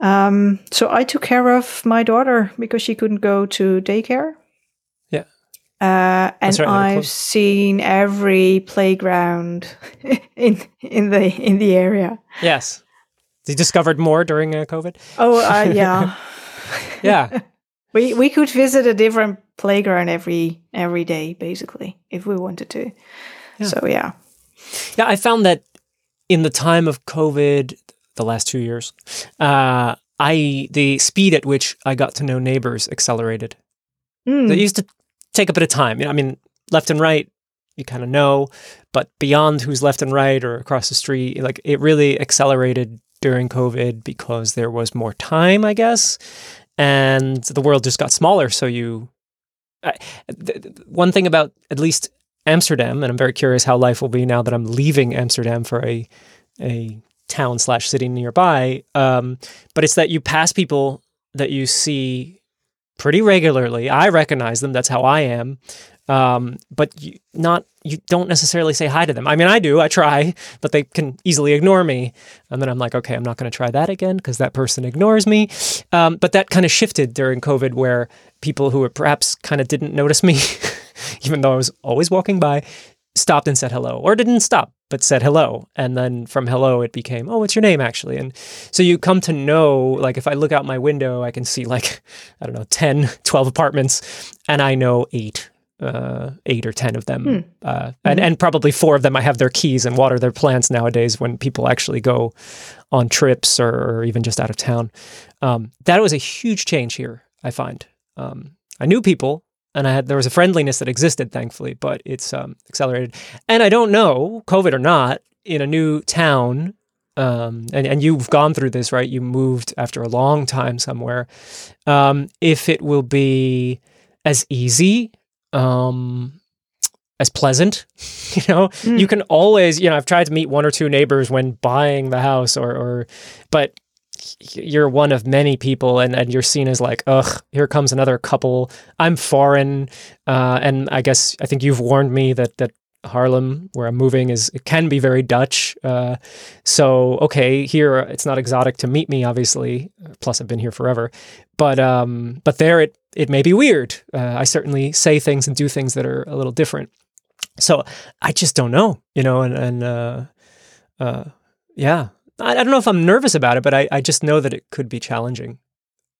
Um, so I took care of my daughter because she couldn't go to daycare. Yeah. Uh, and right, I've seen every playground in in the in the area. Yes. You discovered more during uh, COVID? Oh, uh, yeah. Yeah. We we could visit a different playground every every day, basically, if we wanted to. Yeah. So, yeah. Yeah, I found that in the time of COVID, the last two years, uh, I the speed at which I got to know neighbors accelerated. Mm. It used to take a bit of time. You know, I mean, left and right, you kind of know, but beyond who's left and right or across the street, like it really accelerated during COVID because there was more time, I guess, and the world just got smaller. So you, I, th- th- one thing about at least Amsterdam, and I'm very curious how life will be now that I'm leaving Amsterdam for a a. town slash city nearby, um, but it's that you pass people that you see pretty regularly. I recognize them. That's how I am. Um, but you not you don't necessarily say hi to them. I mean, I do. I try, but they can easily ignore me. And then I'm like, okay, I'm not going to try that again because that person ignores me. Um, but that kind of shifted during COVID, where people who were perhaps kind of didn't notice me, even though I was always walking by, stopped and said hello, or didn't stop but said hello. And then from hello, it became, oh, what's your name, actually? And so you come to know, like, if I look out my window, I can see, like, I don't know, ten, twelve apartments, and I know eight, uh, eight or ten of them. Mm. Uh, and, mm-hmm. and probably four of them, I have their keys and water their plants nowadays when people actually go on trips or, or even just out of town. Um, that was a huge change here, I find. Um, I knew people, and I had, there was a friendliness that existed, thankfully, but it's um, accelerated. And I don't know, COVID or not, in a new town, um, and, and you've gone through this, right? You moved after a long time somewhere. Um, if it will be as easy, um, as pleasant, you know? Mm. You can always, you know, I've tried to meet one or two neighbors when buying the house, or, or but... you're one of many people, and, and you're seen as like, ugh, here comes another couple. I'm foreign. Uh, and I guess, I think you've warned me that that Haarlem, where I'm moving, is it can be very Dutch. Uh, so, okay, here it's not exotic to meet me, obviously. Plus, I've been here forever. But um, but there it, it may be weird. Uh, I certainly say things and do things that are a little different. So I just don't know, you know, and, and uh, uh, yeah. I don't know if I'm nervous about it, but I, I just know that it could be challenging.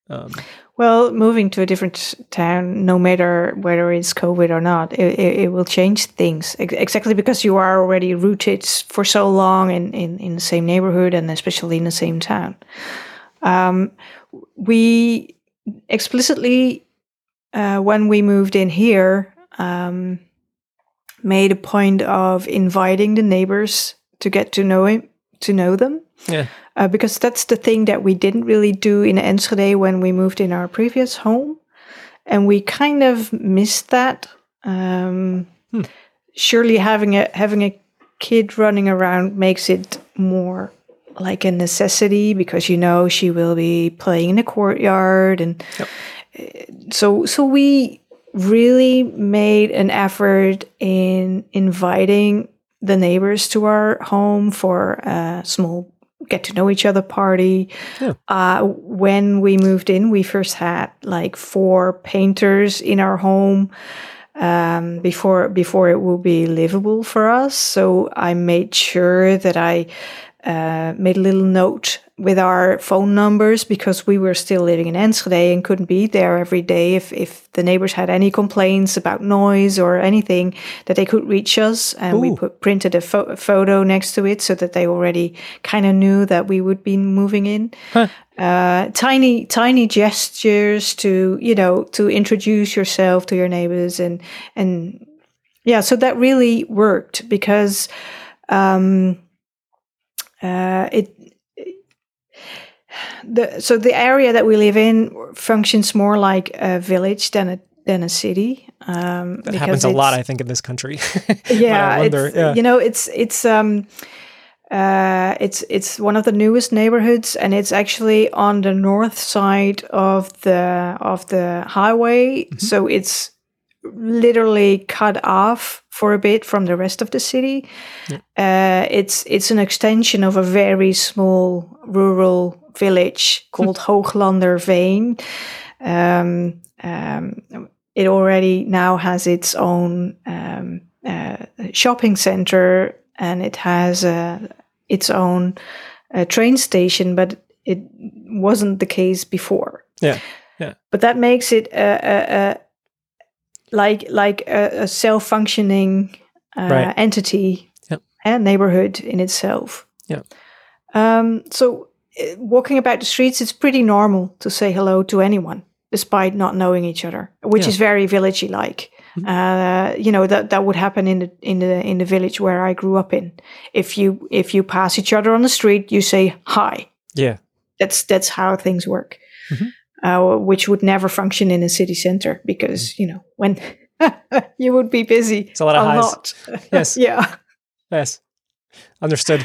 Um, well, moving to a different town, no matter whether it's COVID or not, it, it, it will change things. Exactly, because you are already rooted for so long in, in, in the same neighborhood and especially in the same town. Um, we explicitly uh, when we moved in here, um, made a point of inviting the neighbors to get to know him, to know them. Yeah. Uh, because that's the thing that we didn't really do in Enschede when we moved in our previous home. And we kind of missed that. Um, hmm. Surely having a having a kid running around makes it more like a necessity, because you know she will be playing in the courtyard, and yep. so so we really made an effort in inviting the neighbors to our home for a small get to know each other party. Yeah. Uh, when we moved in, we first had like four painters in our home um, before before it would be livable for us. So I made sure that I uh, made a little note with our phone numbers, because we were still living in Enschede and couldn't be there every day. If if the neighbors had any complaints about noise or anything, that they could reach us. And Ooh. we put, printed a, fo- a photo next to it so that they already kind of knew that we would be moving in. Huh. Uh, tiny, tiny gestures to, you know, to introduce yourself to your neighbors. And, and yeah, so that really worked, because um, uh, it, The, so the area that we live in functions more like a village than a than a city. Um, that happens a lot, I think, in this country. yeah, wonder, it's, yeah, you know, it's it's um, uh, it's it's one of the newest neighborhoods, and it's actually on the north side of the of the highway. Mm-hmm. So it's literally cut off for a bit from the rest of the city. Yeah. Uh, it's it's an extension of a very small rural village called Hooglanderveen. Um, um, it already now has its own um, uh, shopping center, and it has uh, its own uh, train station, but it wasn't the case before. Yeah, yeah. But that makes it a, a, a like like a, a self-functioning uh, right. entity yep. and neighborhood in itself. Yeah. Um, so. Walking about the streets, it's pretty normal to say hello to anyone, despite not knowing each other, which yeah. is very villagey-like. Mm-hmm. Uh, you know, that that would happen in the in the in the village where I grew up in. If you if you pass each other on the street, you say hi. Yeah, that's that's how things work, mm-hmm. uh, which would never function in a city center, because mm-hmm. you know when you would be busy. It's a lot of a highs. Lot. Yes. yeah. Yes. Understood.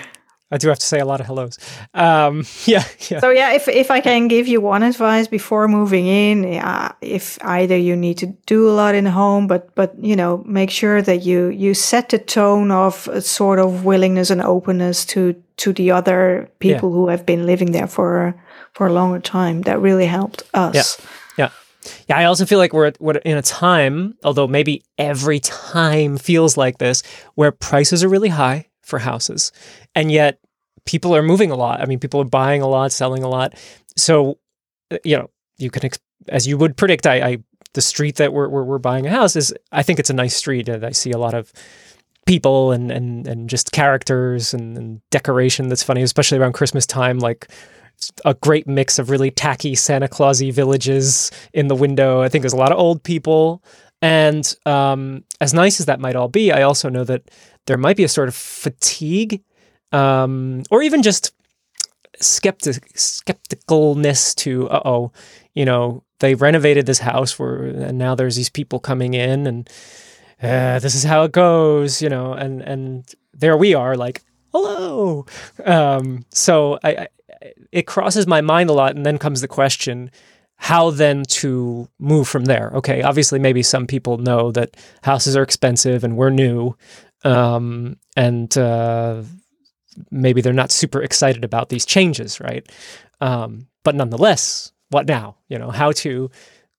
I do have to say a lot of hellos. Um, yeah, yeah. So yeah, if if I can give you one advice before moving in, uh, if either you need to do a lot in the home, but but you know, make sure that you you set the tone of a sort of willingness and openness to to the other people yeah. who have been living there for for a longer time. That really helped us. Yeah. Yeah. Yeah. I also feel like we're, we're in a time, although maybe every time feels like this, where prices are really high for houses. And yet people are moving a lot. I mean, people are buying a lot, selling a lot. So, you know, you can, ex- as you would predict, I, I the street that we're, we're, we're buying a house is, I think it's a nice street. And I see a lot of people and, and, and just characters and, and decoration that's funny, especially around Christmas time, like a great mix of really tacky Santa Clausy villages in the window. I think there's a lot of old people. And um, as nice as that might all be, I also know that there might be a sort of fatigue um, or even just skeptic- skepticalness to, uh-oh, you know, they renovated this house where, and now there's these people coming in and uh, this is how it goes, you know, and, and there we are like, hello. Um, so I, I, it crosses my mind a lot. And then comes the question, how then to move from there? Okay, obviously maybe some people know that houses are expensive and we're new, um, and uh, maybe they're not super excited about these changes, right? Um, but nonetheless, what now? You know, how to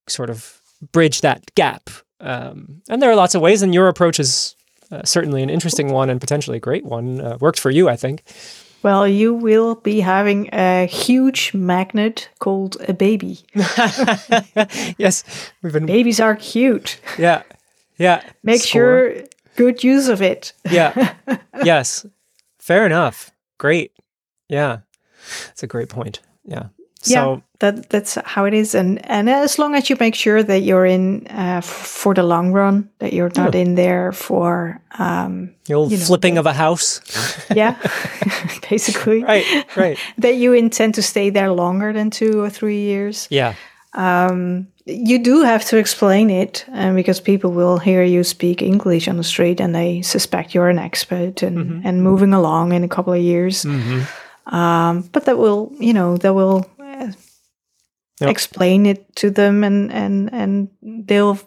sort of bridge that gap. Um, and there are lots of ways, and your approach is uh, certainly an interesting one and potentially a great one. Uh, worked for you, I think. Well, you will be having a huge magnet called a baby. Yes, we've been. Babies are cute. Yeah, yeah. Make Score. sure good use of it. Yeah. Yes. Fair enough. Great. Yeah, that's a great point. Yeah. So yeah, that that's how it is, and and as long as you make sure that you're in uh, f- for the long run, that you're not yeah. in there for um, the old you know, flipping the, of a house. Yeah, basically. Right, right. That you intend to stay there longer than two or three years. Yeah. Um, you do have to explain it, um, because people will hear you speak English on the street and they suspect you're an expat and, mm-hmm. and moving along in a couple of years. Mm-hmm. Um, but that will, you know, that will uh, yep. explain it to them, and, and, and they'll,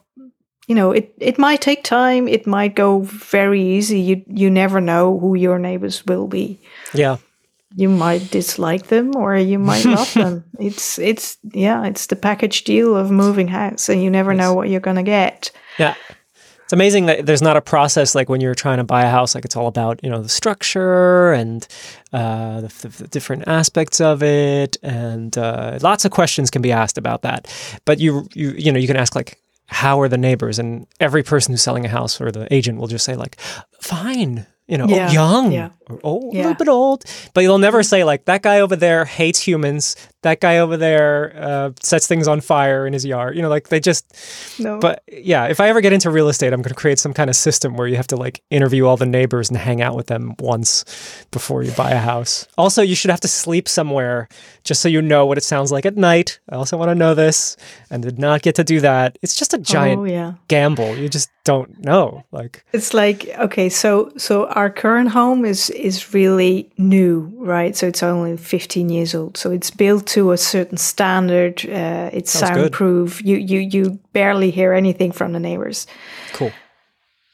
you know, it, it might take time. It might go very easy. You, you never know who your neighbors will be. Yeah. You might dislike them or you might love them. It's, it's, yeah, it's the package deal of moving house, and you never yes. know what you're going to get. Yeah. It's amazing that there's not a process like when you're trying to buy a house, like it's all about, you know, the structure and uh, the, the, the different aspects of it. And uh, lots of questions can be asked about that. But you, you, you know, you can ask like, how are the neighbors? And every person who's selling a house or the agent will just say like, fine. You know, yeah, young yeah. or old, yeah. a little bit old, but you'll never say like, that guy over there hates humans. That guy over there uh, sets things on fire in his yard. You know, like they just, no. But yeah, if I ever get into real estate, I'm going to create some kind of system where you have to like interview all the neighbors and hang out with them once before you buy a house. Also, you should have to sleep somewhere just so you know what it sounds like at night. I also want to know this and did not get to do that. It's just a giant oh, yeah. gamble. You just don't know. Like it's like, okay, so, so our current home is, is really new, right? So it's only fifteen years old. So it's built to a certain standard. Uh, it's Sounds soundproof. Good. You you you barely hear anything from the neighbors. Cool.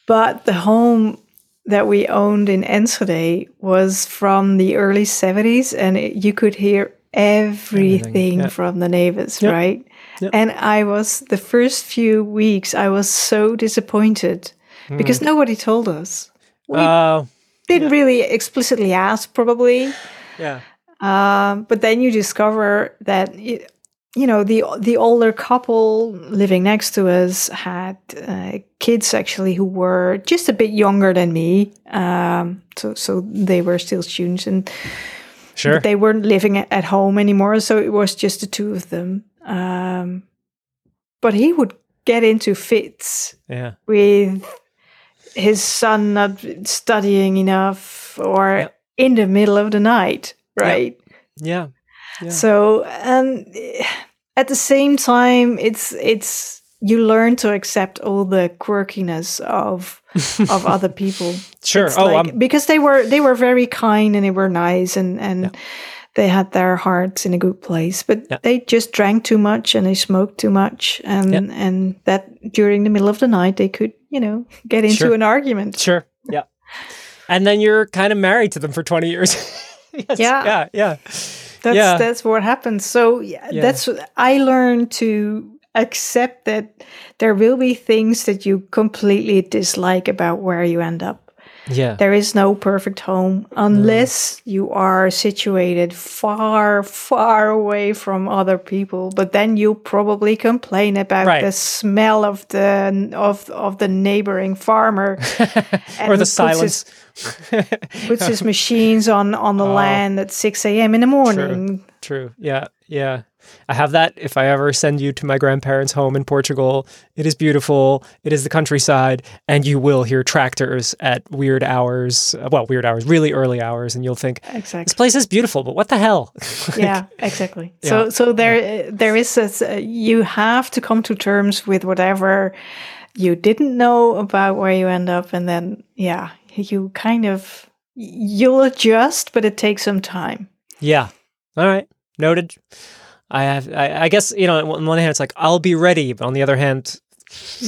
But the home that we owned in Enschede was from the early seventies, and it, you could hear everything, everything. Yeah. from the neighbors, yep. right? Yep. And I was, the first few weeks, I was so disappointed mm. because nobody told us. We uh, didn't yeah. really explicitly ask, probably. Yeah. Um, but then you discover that, it, you know, the the older couple living next to us had uh, kids actually who were just a bit younger than me. Um, so so they were still students, and sure. they weren't living at home anymore. So it was just the two of them. Um, but he would get into fits yeah. with his son not studying enough or yeah. in the middle of the night. Right. Yeah. yeah. So, um, at the same time, it's it's you learn to accept all the quirkiness of of other people. Sure. It's oh, like, um, because they were they were very kind and they were nice and and yeah. they had their hearts in a good place, but yeah. they just drank too much and they smoked too much, and yeah. and that during the middle of the night they could, you know, get into sure. an argument. Sure. Yeah. And then you're kind of married to them for twenty years. Yes, yeah. yeah, yeah, that's yeah. that's what happens. So yeah, yeah. that's what I learned to accept, that there will be things that you completely dislike about where you end up. Yeah, there is no perfect home unless mm. you are situated far, far away from other people. But then you'll probably complain about right. the smell of the of of the neighboring farmer or the silence. His, puts his machines on, on the oh. land at six a.m. in the morning. True. True. Yeah. Yeah. I have that. If I ever send you to my grandparents' home in Portugal, it is beautiful. It is the countryside, and you will hear tractors at weird hours. Well, weird hours, really early hours, and you'll think exactly. this place is beautiful, but what the hell? like, yeah, exactly. Yeah. So, so there, yeah. there is this. Uh, you have to come to terms with whatever you didn't know about where you end up, and then yeah. you kind of, you'll adjust, but it takes some time. Yeah. All right. Noted. I have, I, I guess, you know, on one hand, it's like, I'll be ready. But on the other hand,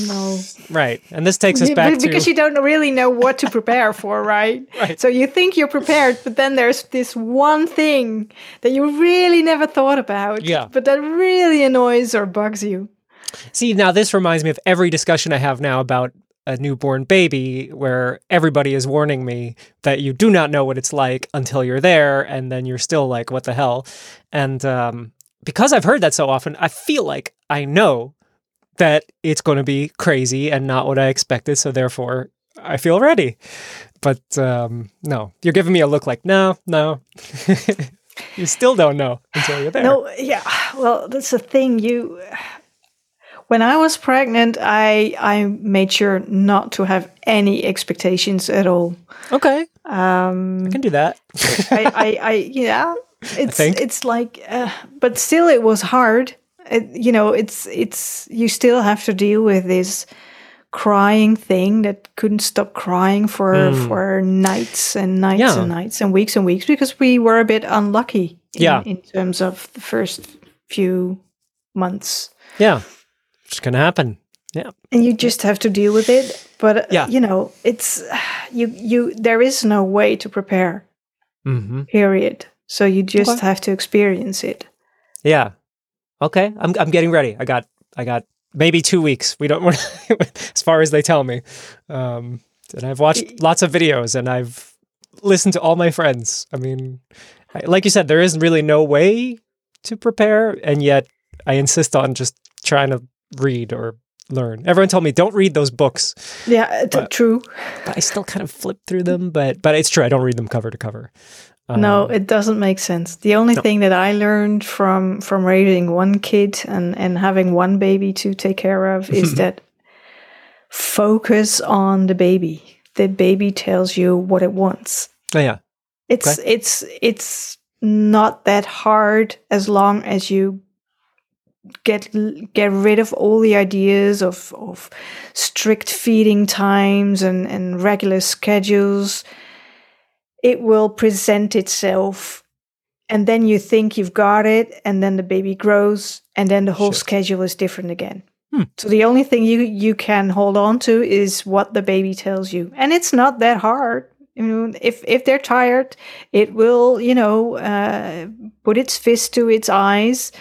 no. Right. And this takes us back because to. Because you don't really know what to prepare for, right? Right? So you think you're prepared, but then there's this one thing that you really never thought about, yeah. but that really annoys or bugs you. See, now this reminds me of every discussion I have now about a newborn baby, where everybody is warning me that you do not know what it's like until you're there, and then you're still like, what the hell? And um, because I've heard that so often, I feel like I know that it's going to be crazy and not what I expected, so therefore I feel ready. But um, no, you're giving me a look like, no, no. You still don't know until you're there. No, yeah. Well, that's the thing. You, when I was pregnant, I I made sure not to have any expectations at all. Okay. Um, I can do that. I, I, I, yeah. It's I it's like, uh, but still, it was hard. It, you know, it's it's you still have to deal with this crying thing that couldn't stop crying for mm. for nights and nights yeah. and nights and weeks and weeks because we were a bit unlucky in, yeah. in terms of the first few months. Yeah, it's gonna happen. Yeah, and you just have to deal with it. But yeah. you know, it's you you there is no way to prepare. Mm-hmm. Period. So you just okay. have to experience it. Yeah. Okay, I'm I'm getting ready. I got I got. Maybe two weeks. We don't want as far as they tell me. Um, and I've watched lots of videos and I've listened to all my friends. I mean, I, like you said, there is really no way to prepare. And yet I insist on just trying to read or learn. Everyone told me, don't read those books. Yeah, it's but, true. But I still kind of flip through them. But, but it's true. I don't read them cover to cover. No, it doesn't make sense. The only no. thing that I learned from, from raising one kid and, and having one baby to take care of is that focus on the baby. The baby tells you what it wants. Oh, yeah. It's okay. it's it's not that hard as long as you get get rid of all the ideas of, of strict feeding times and, and regular schedules. It will present itself, and then you think you've got it, and then the baby grows, and then the whole Shit. schedule is different again. Hmm. So the only thing you, you can hold on to is what the baby tells you. And it's not that hard. I mean, if, if they're tired, it will, you know, uh, put its fist to its eyes.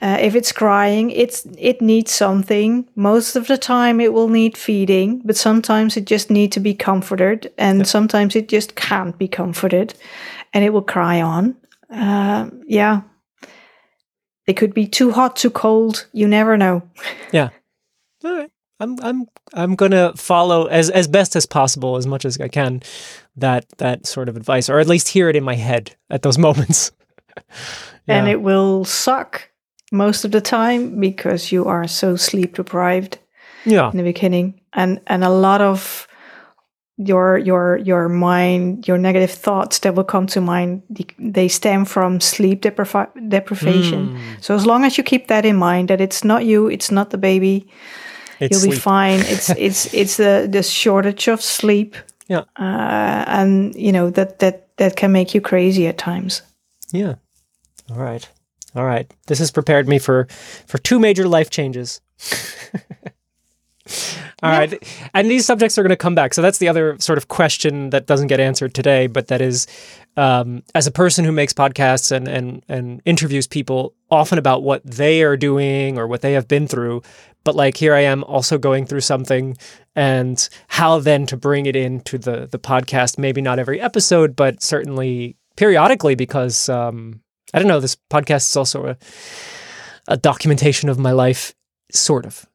Uh, if it's crying, it's it needs something. Most of the time it will need feeding, but sometimes it just needs to be comforted, and yeah. sometimes it just can't be comforted, and it will cry on. Uh, yeah. It could be too hot, too cold. You never know. Yeah. All right. I'm I'm I'm gonna follow as, as best as possible, as much as I can, that that sort of advice, or at least hear it in my head at those moments. yeah. And it will suck. Most of the time, because you are so sleep deprived yeah. in the beginning, and and a lot of your your your mind, your negative thoughts that will come to mind, they stem from sleep depriva- deprivation. Mm. So as long as you keep that in mind, that it's not you, it's not the baby, it's you'll sleep. be fine. It's it's it's the, the shortage of sleep, yeah, uh, and you know that that that can make you crazy at times. Yeah. All right. All right. This has prepared me for, for two major life changes. All yeah. right. And these subjects are going to come back. So that's the other sort of question that doesn't get answered today, but that is, um, as a person who makes podcasts and, and, and interviews people often about what they are doing or what they have been through, but like here I am also going through something, and how then to bring it into the, the podcast, maybe not every episode, but certainly periodically, because, um, I don't know, this podcast is also a, a documentation of my life, sort of.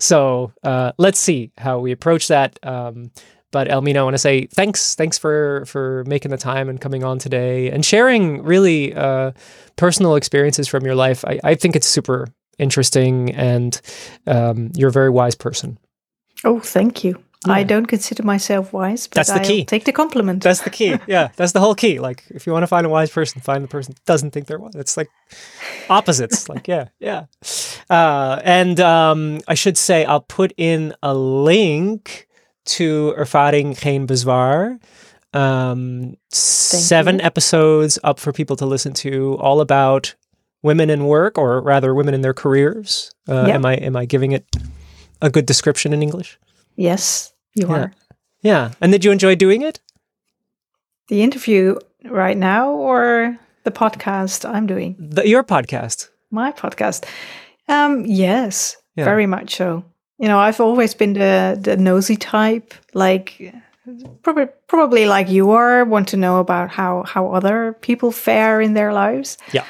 so uh, let's see how we approach that. Um, but Elmine, I want to say thanks. Thanks for, for making the time and coming on today and sharing really uh, personal experiences from your life. I, I think it's super interesting, and um, you're a very wise person. Oh, thank you. Yeah. I don't consider myself wise, but that's the key. I'll take the compliment. That's the key. Yeah, that's the whole key. Like, if you want to find a wise person, find the person that doesn't think they're wise. It's like opposites. like, yeah, yeah. Uh, and um, I should say, I'll put in a link to Ervaring Geen Bezwaar. Um, seven you. episodes up for people to listen to, all about women in work, or rather women in their careers. Uh, yep. Am I am I giving it a good description in English? Yes, you yeah. are. Yeah. And did you enjoy doing it? The interview right now, or the podcast I'm doing? The, your podcast. My podcast. Um, yes, yeah. very much so. You know, I've always been the, the nosy type, like probably probably like you are, want to know about how, how other people fare in their lives. Yeah.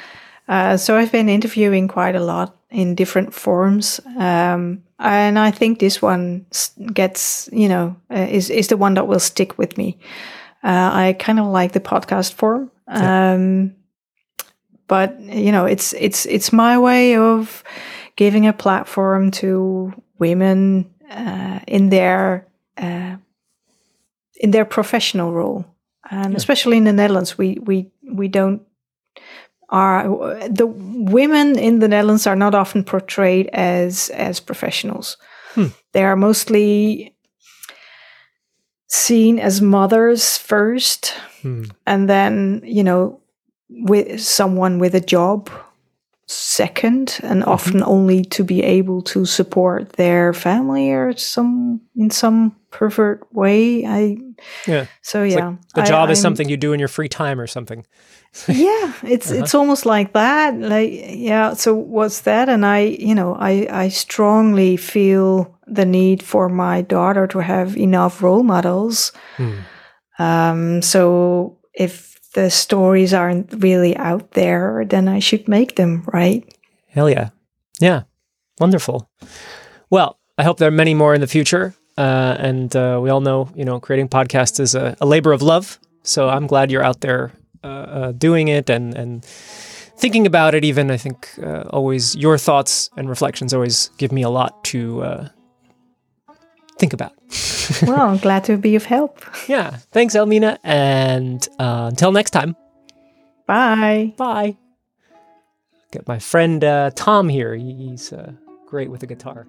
Uh, so I've been interviewing quite a lot in different forms. Um And I think this one gets, you know, uh, is, is the one that will stick with me. Uh, I kind of like the podcast form. Yeah. Um, but you know, it's it's it's my way of giving a platform to women uh, in their uh, in their professional role, and yeah. especially in the Netherlands, we we we don't. Are the women in the Netherlands are not often portrayed as as professionals. Hmm. They are mostly seen as mothers first, hmm. and then you know, with someone with a job second, and mm-hmm. often only to be able to support their family or some in some pervert way. I yeah. So it's yeah, like the job I, is I'm, something you do in your free time or something. yeah, it's uh-huh. it's almost like that. Like yeah, so what's that? And I, you know, I I strongly feel the need for my daughter to have enough role models. Hmm. Um, so if the stories aren't really out there, then I should make them, right? Hell yeah. Yeah. Wonderful. Well, I hope there are many more in the future. Uh, and uh, we all know, you know, creating podcasts is a, a labor of love. So I'm glad you're out there uh, uh, doing it and, and thinking about it even. I think uh, always your thoughts and reflections always give me a lot to uh, think about. Well, I'm glad to be of help. Yeah. Thanks, Elmine. And uh, until next time. Bye. Bye. Get my friend uh, Tom here. He's uh, great with the guitar.